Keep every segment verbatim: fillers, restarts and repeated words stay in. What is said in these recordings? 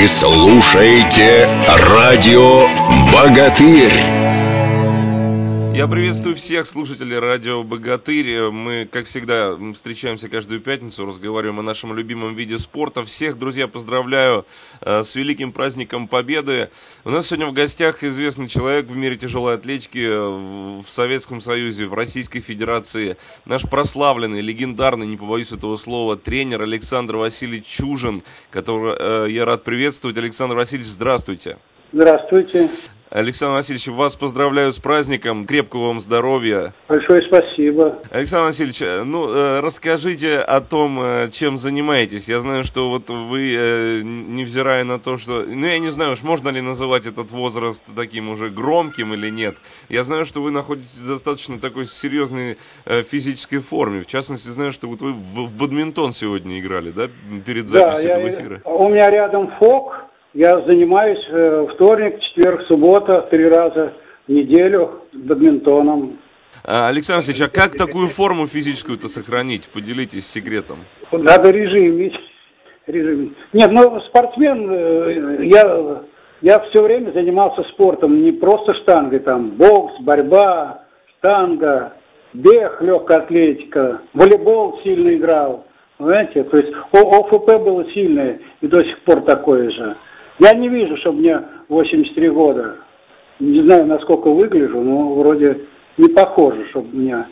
Вы слушаете радио «Богатырь». Я приветствую всех слушателей радио «Богатырь». Мы, как всегда, встречаемся каждую пятницу, разговариваем о нашем любимом виде спорта. Всех, друзья, поздравляю с великим праздником Победы. У нас сегодня в гостях известный человек в мире тяжелой атлетики, в Советском Союзе, в Российской Федерации. Наш прославленный, легендарный, не побоюсь этого слова, тренер Александр Васильевич Чужин, которого я рад приветствовать. Александр Васильевич, здравствуйте. Здравствуйте. Александр Васильевич, вас поздравляю с праздником, крепкого вам здоровья. Большое спасибо. Александр Васильевич, ну, расскажите о том, чем занимаетесь. Я знаю, что вот вы, невзирая на то, что... Ну, я не знаю уж, можно ли называть этот возраст таким уже громким или нет. Я знаю, что вы находитесь в достаточно такой серьезной физической форме. В частности, знаю, что вот вы в бадминтон сегодня играли, да, перед записью да, этого я... эфира. У меня рядом фок. Я занимаюсь вторник, четверг, суббота, три раза в неделю бадминтоном. Александр Васильевич, а как такую форму физическую-то сохранить? Поделитесь секретом. Надо режимить. режимить. Нет, ну спортсмен, я, я все время занимался спортом, не просто штангой, там бокс, борьба, штанга, бег, легкая атлетика, волейбол сильно играл. Понимаете, то есть ОФП было сильное и до сих пор такое же. Я не вижу, что мне восемьдесят три года. Не знаю, насколько выгляжу, но вроде не похоже, чтобы мне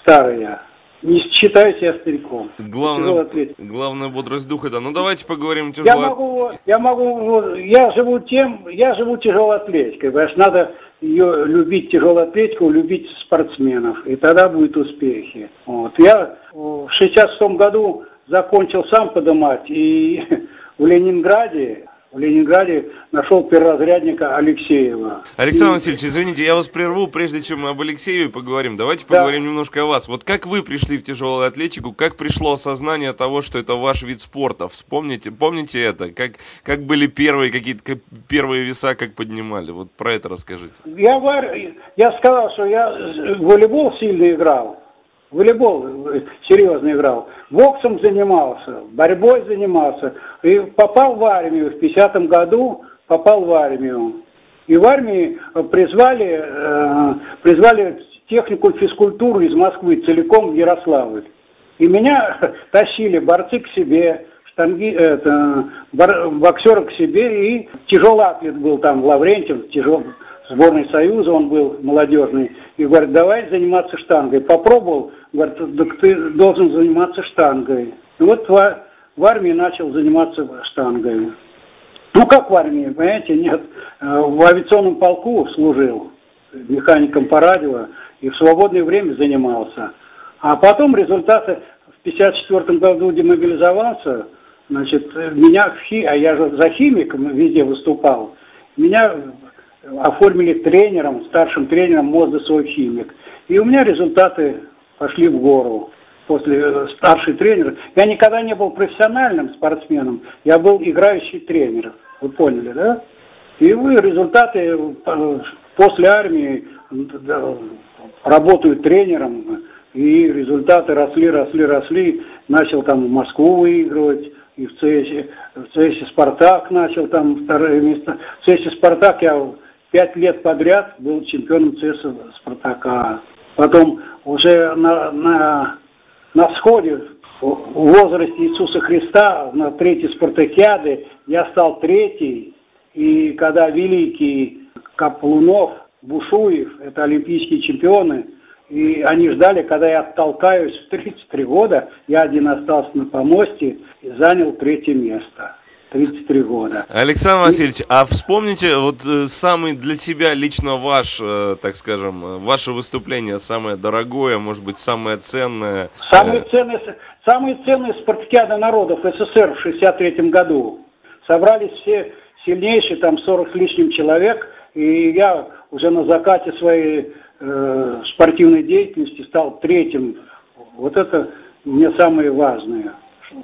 старый я. Не считаю себя стариком. Главное, главное бодрость духа, да. Ну давайте поговорим тяжело. Я могу, я могу, я живу тем, я живу тяжелой атлетикой. Понимаешь, надо ее любить, тяжелую атлетику, любить спортсменов, и тогда будут успехи. Вот. Я в шестьдесят шестом году закончил сам подымать, и в Ленинграде... В Ленинграде нашел перворазрядника Алексеева. Александр Васильевич, извините, я вас прерву, прежде чем мы об Алексееве поговорим. Давайте да. поговорим немножко о вас. Вот как вы пришли в тяжелую атлетику? Как пришло осознание того, что это ваш вид спорта? Вспомните, помните это? Как, как были первые какие-то первые веса, как поднимали? Вот про это расскажите. Я, я сказал, что я в волейбол сильно играл. Волейбол серьезно играл, боксом занимался, борьбой занимался, и попал в армию в пятидесятом году, попал в армию. И в армии призвали, э, призвали технику физкультуры из Москвы целиком в Ярославль. И меня тащили борцы к себе, штанги, это, бор, боксеры к себе, и тяжелый атлет был там, Лаврентьев, тяжелый. Сборной Союза он был молодежный, и говорит, давай заниматься штангой. Попробовал, говорит, так ты должен заниматься штангой. И вот в, в армии начал заниматься штангой. Ну как в армии, понимаете, нет. В авиационном полку служил, механиком по радио, и в свободное время занимался. А потом результаты в пятьдесят четвёртом году демобилизовался, значит, меня в хи... а я же за химиком везде выступал, меня... оформили тренером, старшим тренером МОЗДа свой химик. И у меня результаты пошли в гору. После старший тренер. Я никогда не был профессиональным спортсменом, я был играющий тренер. Вы поняли, да? И вы результаты после армии работаю тренером, и результаты росли, росли, росли. Начал там в Москву выигрывать. И в ЦСе, в ЦСе «Спартак» начал там второе место. В ЦСе «Спартак» я пять лет подряд был чемпионом ЦСа «Спартака». Потом уже на, на, на сходе в возрасте Иисуса Христа на третьей спартакиаде я стал третий. И когда великий Каплунов, Бушуев, это олимпийские чемпионы, и они ждали, когда я оттолкаюсь в тридцать три года, я один остался на помосте и занял третье место. тридцать три года. Александр Васильевич, а вспомните, вот самый для себя лично ваш, так скажем, ваше выступление, самое дорогое, может быть, самое ценное? Самые ценные, самые ценные спартакиады народов СССР в шестьдесят третьем году. Собрались все сильнейшие, там сорок с лишним человек, и я уже на закате своей э, спортивной деятельности стал третьим. Вот это мне самое важное.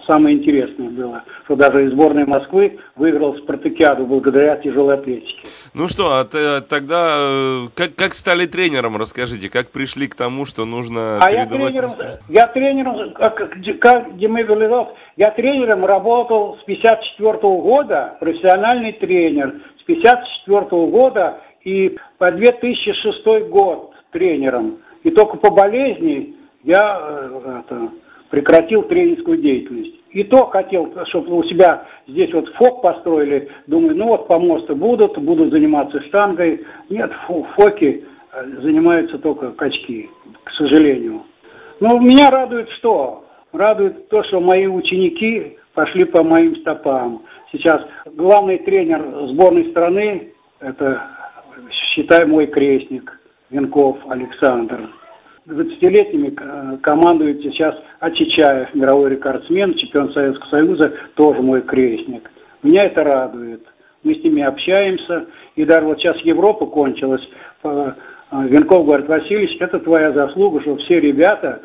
Самое интересное было, что даже из сборной Москвы выиграл спартакиаду благодаря тяжелой атлетике. Ну что, а ты, тогда как, как стали тренером, расскажите, как пришли к тому, что нужно а передавать? Я тренером, я тренером как, как демобилизовался, Я тренером работал с пятьдесят четвёртого года, профессиональный тренер, с пятьдесят четвёртого года и по две тысячи шестой год тренером. И только по болезни я это, прекратил тренерскую деятельность. И то хотел, чтобы у себя здесь вот фок построили. Думаю, ну вот помосты будут, будут заниматься штангой. Нет, фу, фоки занимаются только качки, к сожалению. Но меня радует что? Радует то, что мои ученики пошли по моим стопам. Сейчас главный тренер сборной страны, это, считай, мой крестник, Венков Александр. двадцатилетними командует сейчас Отечаев, мировой рекордсмен, чемпион Советского Союза, тоже мой крестник. Меня это радует. Мы с ними общаемся. И даже вот сейчас Европа кончилась. Венков говорит: Васильевич, это твоя заслуга, что все ребята,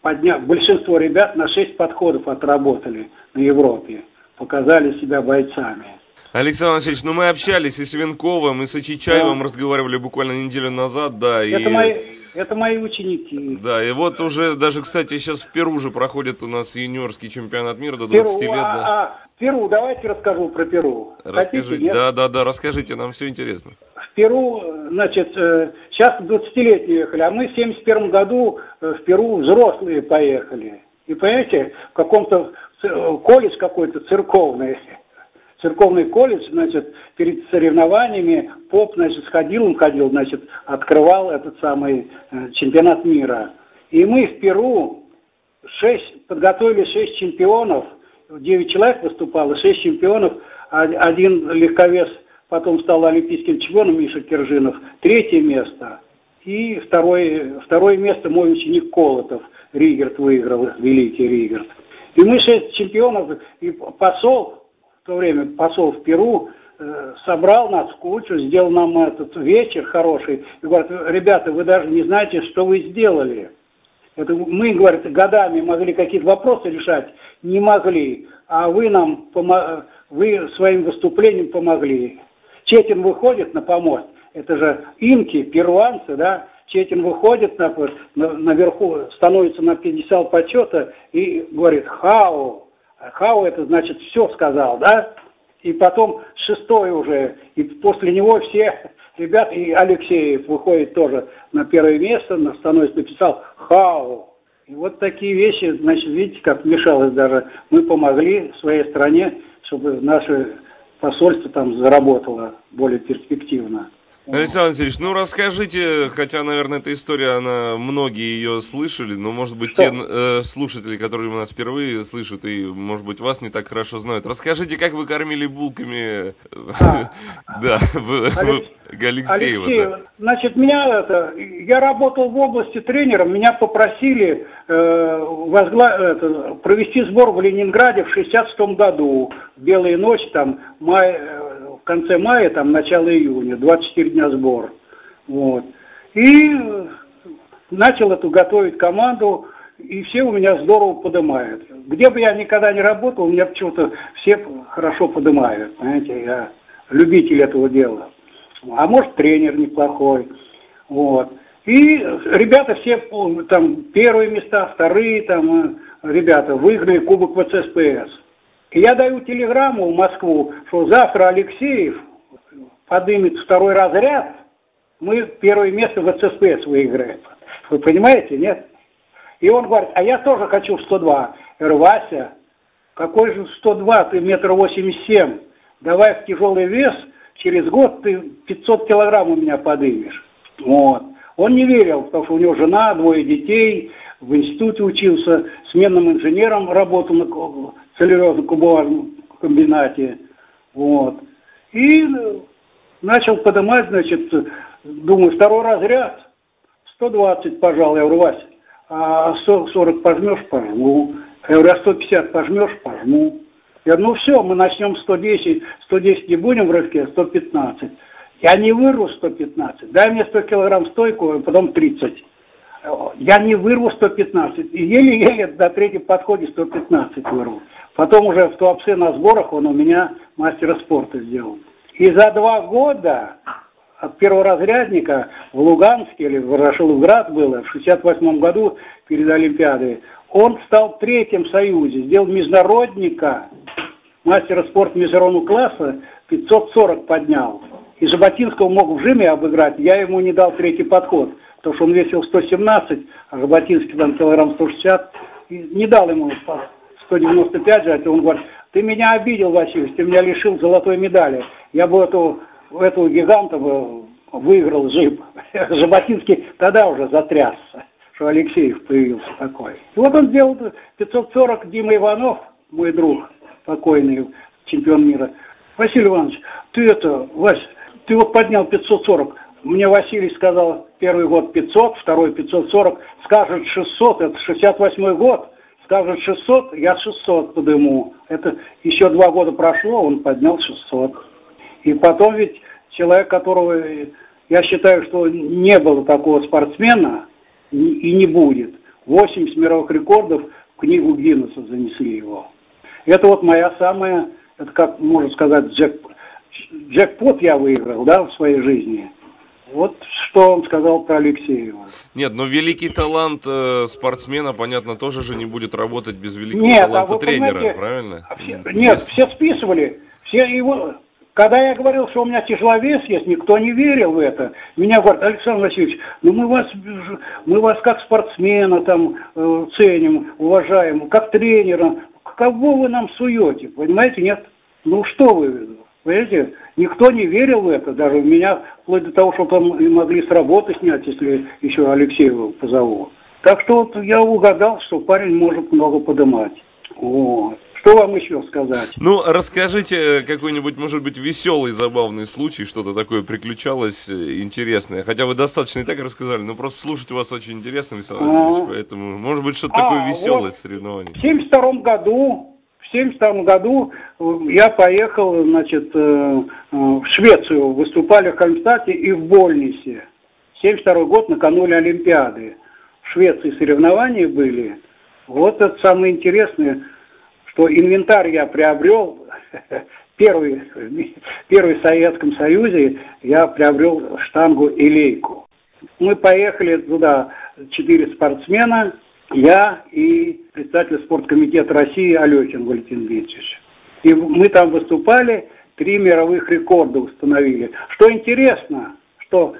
подняв, большинство ребят на шесть подходов отработали на Европе. Показали себя бойцами. Александр Васильевич, ну мы общались и с Венковым, и с Отечаевым, да, разговаривали буквально неделю назад, да. Это, и... мои, это мои ученики. Да, и вот уже даже, кстати, сейчас в Перу же проходит у нас юниорский чемпионат мира до двадцати Перу, лет. А, да. а, Перу, давайте расскажу про Перу. Расскажите, да, да, да, расскажите, нам все интересно. В Перу, значит, сейчас двадцатилетние ехали, а мы в семьдесят первом году в Перу взрослые поехали. И понимаете, в каком-то колледж какой-то церковный, церковный колледж, значит, перед соревнованиями поп, значит, сходил, он ходил, значит, открывал этот самый э, чемпионат мира. И мы в Перу шесть, подготовили шесть чемпионов, девять человек выступало, шесть чемпионов, один легковес потом стал олимпийским чемпионом, Миша Киржинов, третье место. И второе, второе место мой ученик Колотов, Ригерт выиграл, великий Ригерт. И мы шесть чемпионов, и посол... В то время посол в Перу э, собрал нас в кучу, сделал нам этот вечер хороший. И говорит: ребята, вы даже не знаете, что вы сделали. Это мы, говорит, годами могли какие-то вопросы решать, не могли. А вы нам, помо... вы своим выступлением помогли. Четин выходит на помост. Это же инки, перуанцы, да? Четин выходит на, на, наверху, становится на пьедестал почета и говорит: хао. Хао, это значит все сказал, да? И потом шестой уже, и после него все ребята, и Алексеев выходит тоже на первое место, становится, написал хао. И вот такие вещи, значит, видите, как мешалось даже. Мы помогли своей стране, чтобы наше посольство там заработало более перспективно. Александр Васильевич, ну расскажите, хотя, наверное, эта история, она, многие ее слышали, но, может быть, что? те э, слушатели, которые у нас впервые слышат и, может быть, вас не так хорошо знают, расскажите, как вы кормили булками Алексеева. Значит, меня, это, я работал в области тренером, меня попросили э, возгла... это, провести сбор в Ленинграде в шестьдесят шестом году, «Белая ночь», там, май... в конце мая, там, начало июня, двадцать четыре дня сбор. Вот. И начал эту готовить команду, и все у меня здорово подымают. Где бы я никогда не работал, у меня почему-то все хорошо подымают. Понимаете, я любитель этого дела. А может, тренер неплохой. Вот. И ребята все, там, первые места, вторые, там, ребята выиграли Кубок ВЦСПС. Я даю телеграмму в Москву, что завтра Алексеев поднимет второй разряд, мы первое место в ВЦСПС выиграем. Вы понимаете, нет? И он говорит: а я тоже хочу в сто два. Я говорю: Вася, какой же сто два, ты метр восемьдесят семь, давай в тяжелый вес, через год ты пятьсот килограмм у меня поднимешь. Вот. Он не верил, потому что у него жена, двое детей, в институте учился, сменным инженером работал на целлюлозно-кубовом комбинате. Вот. И начал поднимать, значит, думаю, второй разряд, сто двадцать, пожалуй. Я говорю: Вася, а сто сорок пожмешь — пожму. Я говорю: а сто пятьдесят пожмешь — пожму. Я говорю: ну все, мы начнем сто десять, сто десять не будем в рывке, сто пятнадцать. Я не вырву сто пятнадцать, дай мне сто килограмм стойку, и потом тридцать. Я не вырву сто пятнадцать, и еле-еле до третьего подхода сто пятнадцать вырву. Потом уже в Туапсе на сборах он у меня мастера спорта сделал. И за два года от перворазрядника в Луганске, или в Рашиловград было, в шестьдесят восьмом году перед Олимпиадой, он стал третьим в Союзе, сделал международника, мастера спорта международного класса, пятьсот сорок поднял. И Жаботинского мог в жиме обыграть, я ему не дал третий подход, потому что он весил сто семнадцать, а Жаботинский там килограмм сто шестьдесят, не дал ему сто девяносто пять же, он говорит, ты меня обидел, Васильевич, ты меня лишил золотой медали, я бы этого, этого гиганта выиграл жим. Жаботинский тогда уже затрясся, что Алексеев появился такой. И вот он сделал пятьсот сорок, Дима Иванов, мой друг, покойный чемпион мира. Василий Иванович, ты это, Вась, ты вот поднял пятьсот сорок, мне Василий сказал, первый год пятьсот, второй пятьсот сорок, скажет шестьсот, это шестьдесят восьмой год, скажет шестьсот, я шестьсот подыму. Это еще два года прошло, он поднял шестьсот. И потом ведь человек, которого, я считаю, что не было такого спортсмена и не будет, восемьдесят мировых рекордов в книгу Гиннесса занесли его. Это вот моя самая, это как можно сказать, джек, джекпот я выиграл, да, в своей жизни. Вот что он сказал про Алексеева. Нет, но великий талант э, спортсмена, понятно, тоже же не будет работать без великого нет, таланта а вы, тренера, правильно? Все, нет, без... все списывали, все его... Когда я говорил, что у меня тяжеловес есть, никто не верил в это. Меня говорят, Александр Васильевич, ну мы вас, мы вас как спортсмена там э, ценим, уважаем, как тренера. Кого вы нам суете? Понимаете, нет? Ну что вы... Понимаете, никто не верил в это, даже в меня, вплоть до того, чтобы могли с работы снять, если еще Алексеева позову. Так что вот я угадал, что парень может много подымать. Вот. Что вам еще сказать? Ну, расскажите какой-нибудь, может быть, веселый, забавный случай, что-то такое приключалось интересное. Хотя вы достаточно и так рассказали, но просто слушать у вас очень интересно, Александр Васильевич, поэтому, может быть, что-то а, такое веселое вот соревнование. В семьдесят втором году... В семьдесят втором году я поехал, значит, в Швецию, выступали в Кальмстаде и в Больнице. семьдесят второй год, накануне Олимпиады. В Швеции соревнования были. Вот это самое интересное, что инвентарь я приобрел, первый, первый в Советском Союзе я приобрел штангу и лейку. Мы поехали туда, четыре спортсмена, я и председатель спорткомитета России Алёхин Валентин Венчич. И мы там выступали, три мировых рекорда установили. Что интересно, что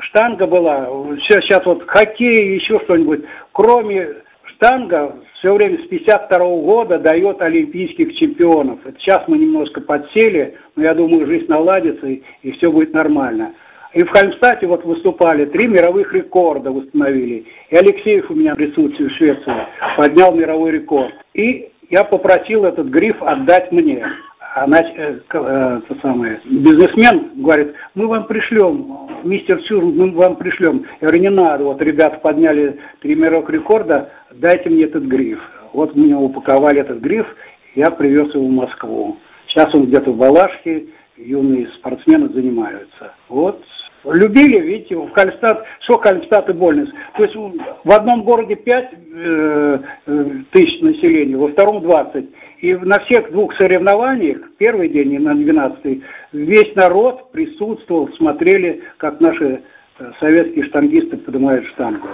штанга была, все, сейчас вот хоккей, еще что-нибудь, кроме штанга, все время с пятьдесят второго года дает олимпийских чемпионов. Это сейчас мы немножко подсели, но я думаю, жизнь наладится и, и все будет нормально. И в Кальмстаде вот выступали, три мировых рекорда установили. И Алексеев у меня в присутствии в Швеции поднял мировой рекорд. И я попросил этот гриф отдать мне. Она, э, э, то самое, бизнесмен говорит, мы вам пришлем, мистер Чужин, мы вам пришлем. Я говорю, не надо, вот ребята подняли три мировых рекорда, дайте мне этот гриф. Вот мне упаковали этот гриф, я привез его в Москву. Сейчас он где-то в Балашке, юные спортсмены занимаются. Вот. Любили, видите, в Кальмстад, что Кальмстад и Больниц. То есть в одном городе пять э, тысяч населения, во втором двадцать. И на всех двух соревнованиях, первый день и на двенадцатый, весь народ присутствовал, смотрели, как наши советские штангисты поднимают штангу.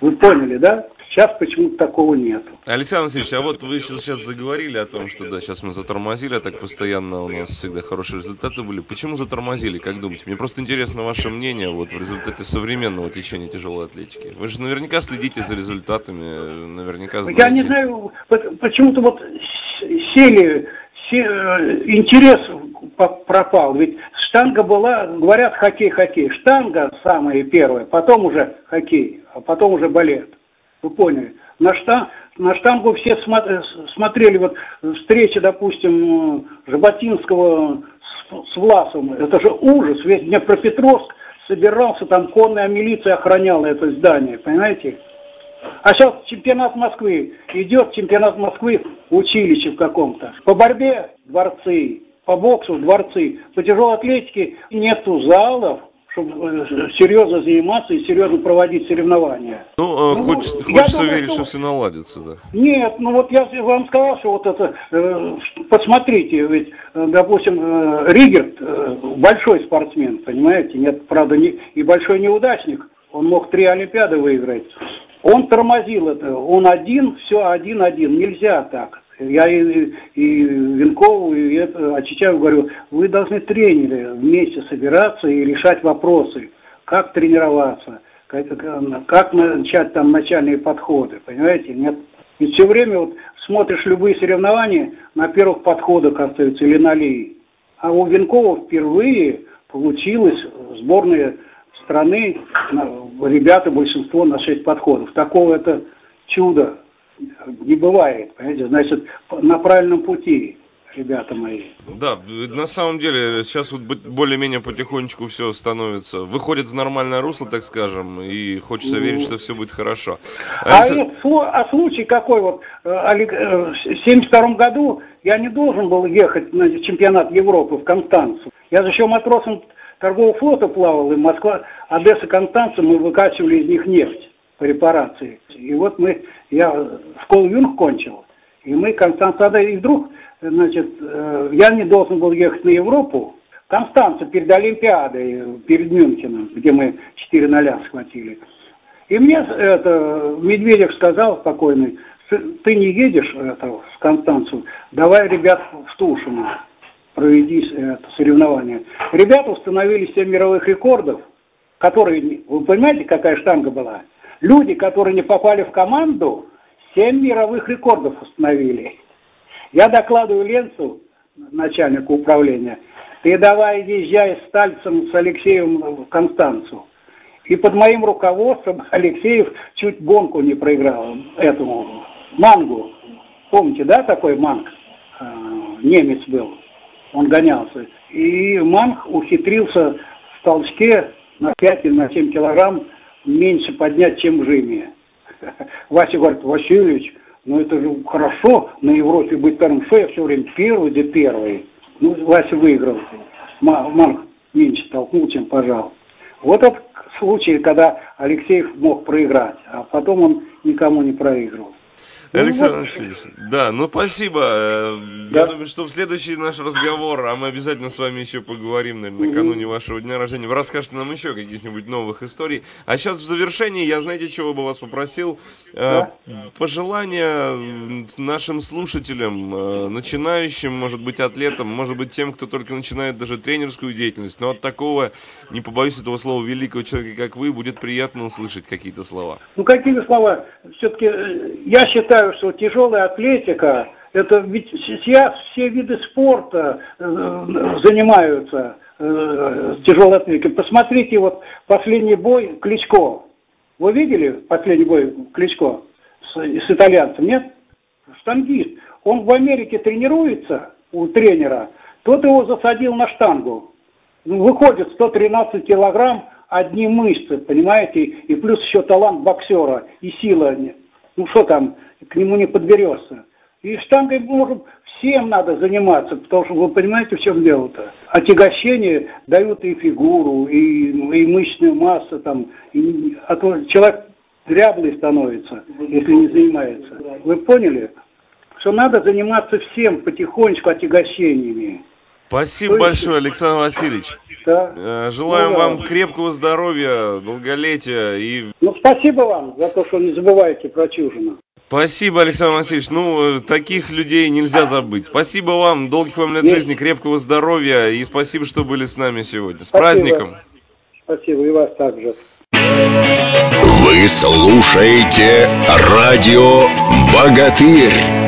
Вы поняли, да? Сейчас почему-то такого нет. Александр Васильевич, а вот вы сейчас заговорили о том, что да, сейчас мы затормозили, а так постоянно у нас всегда хорошие результаты были. Почему затормозили, как думаете? Мне просто интересно ваше мнение вот в результате современного течения тяжелой атлетики. Вы же наверняка следите за результатами, наверняка знаете. Я не знаю, почему-то вот сели, сели интерес пропал. Ведь штанга была, говорят, хоккей-хоккей. Штанга самая первая, потом уже хоккей, а потом уже балет. Вы поняли. На, штан, на штангу все смотри, смотрели, вот встречи, допустим, Жаботинского с, с Власовым. Это же ужас. Весь Днепропетровск собирался, там конная милиция охраняла это здание, понимаете? А сейчас чемпионат Москвы. Идет чемпионат Москвы в училище в каком-то. По борьбе дворцы, по боксу дворцы. По тяжелой атлетике нету залов, чтобы серьезно заниматься и серьезно проводить соревнования. Ну, ну хочется, хочется верить, что... что все наладится, да? Нет, ну вот я вам сказал, что вот это... Э, посмотрите, ведь, допустим, э, Ригерт э, большой спортсмен, понимаете? Нет, правда, не, и большой неудачник. Он мог три Олимпиады выиграть. Он тормозил это, он один, все один-один, нельзя так. Я и, и Венкову, и это, Отечаеву говорю, вы должны тренеры вместе собираться и решать вопросы, как тренироваться, как, как начать там начальные подходы, понимаете? Нет. И все время вот смотришь любые соревнования на первых подходах, остаются или на линии. А у Венкова впервые получилось сборная страны, ребята, большинство на шесть подходов. Такого это чудо не бывает, понимаете? Значит, на правильном пути, ребята мои. Да, на самом деле сейчас вот более-менее потихонечку все становится, выходит в нормальное русло, так скажем, и хочется ну... верить, что все будет хорошо. А, а, если... а случай какой вот, в семьдесят втором году я не должен был ехать на чемпионат Европы в Констанцию. Я же еще матросом торгового флота плавал, и Москва, Одесса, Констанция, мы выкачивали из них нефть по репарации. И вот мы, я школу юнг кончил, и мы Констанция, и вдруг, значит, я не должен был ехать на Европу. Констанция перед Олимпиадой, перед Мюнхеном, где мы четыре ноля схватили. И мне это, Медведев сказал, спокойный, ты не едешь это, в Констанцию, давай ребят в Тушино проведи это, соревнования. Ребята установили семь мировых рекордов, которые, вы понимаете, какая штанга была? Люди, которые не попали в команду, семь мировых рекордов установили. Я докладываю Ленцу, начальнику управления, ты давай езжай с Стальцем, с Алексеевым в Констанцию. И под моим руководством Алексеев чуть гонку не проиграл этому Мангу. Помните, да, такой Манг? Немец был. Он гонялся. И Манг ухитрился в толчке на пять или на семь килограмм меньше поднять, чем в жиме. Вася говорит, Васильевич, ну это же хорошо на Европе быть вторым, что я все время первый, да первый. Ну, Вася выиграл. Манг меньше толкнул, чем пожал. Вот этот случай, когда Алексеев мог проиграть, а потом он никому не проигрывал. Александр Васильевич, да, ну спасибо. Да. Я думаю, что в следующий наш разговор, а мы обязательно с вами еще поговорим, наверное, накануне вашего дня рождения, вы расскажете нам еще каких-нибудь новых историй. А сейчас в завершении, я, знаете, чего бы вас попросил? Да. Пожелания нашим слушателям, начинающим, может быть, атлетам, может быть, тем, кто только начинает даже тренерскую деятельность, но от такого, не побоюсь этого слова, великого человека, как вы, будет приятно услышать какие-то слова. Ну, какие слова? Все-таки я Я считаю, что тяжелая атлетика, это ведь сейчас все виды спорта занимаются э, тяжелой атлетикой. Посмотрите, вот последний бой Кличко. Вы видели последний бой Кличко с, с итальянцем, нет? Штангист. Он в Америке тренируется у тренера, тот его засадил на штангу. Выходит сто тринадцать килограмм, одни мышцы, понимаете, и плюс еще талант боксера и сила. Ну что там, к нему не подберешься. И штангой можем, всем надо заниматься, потому что вы понимаете, в чем дело-то. Отягощение дают и фигуру, и, и мышечную массу, там, и, а то человек дряблый становится, если не занимается. Вы поняли, что надо заниматься всем потихонечку отягощениями. Спасибо есть... большое, Александр Васильевич. Да. Желаем ну, вам да. крепкого здоровья, долголетия и... Ну, спасибо вам за то, что не забываете про Чужина. Спасибо, Александр Васильевич. Ну, таких людей нельзя забыть. Спасибо вам, долгих вам лет Нет. жизни, крепкого здоровья и спасибо, что были с нами сегодня. С спасибо. Праздником. Спасибо, и вас также. Вы слушаете радио «Богатырь».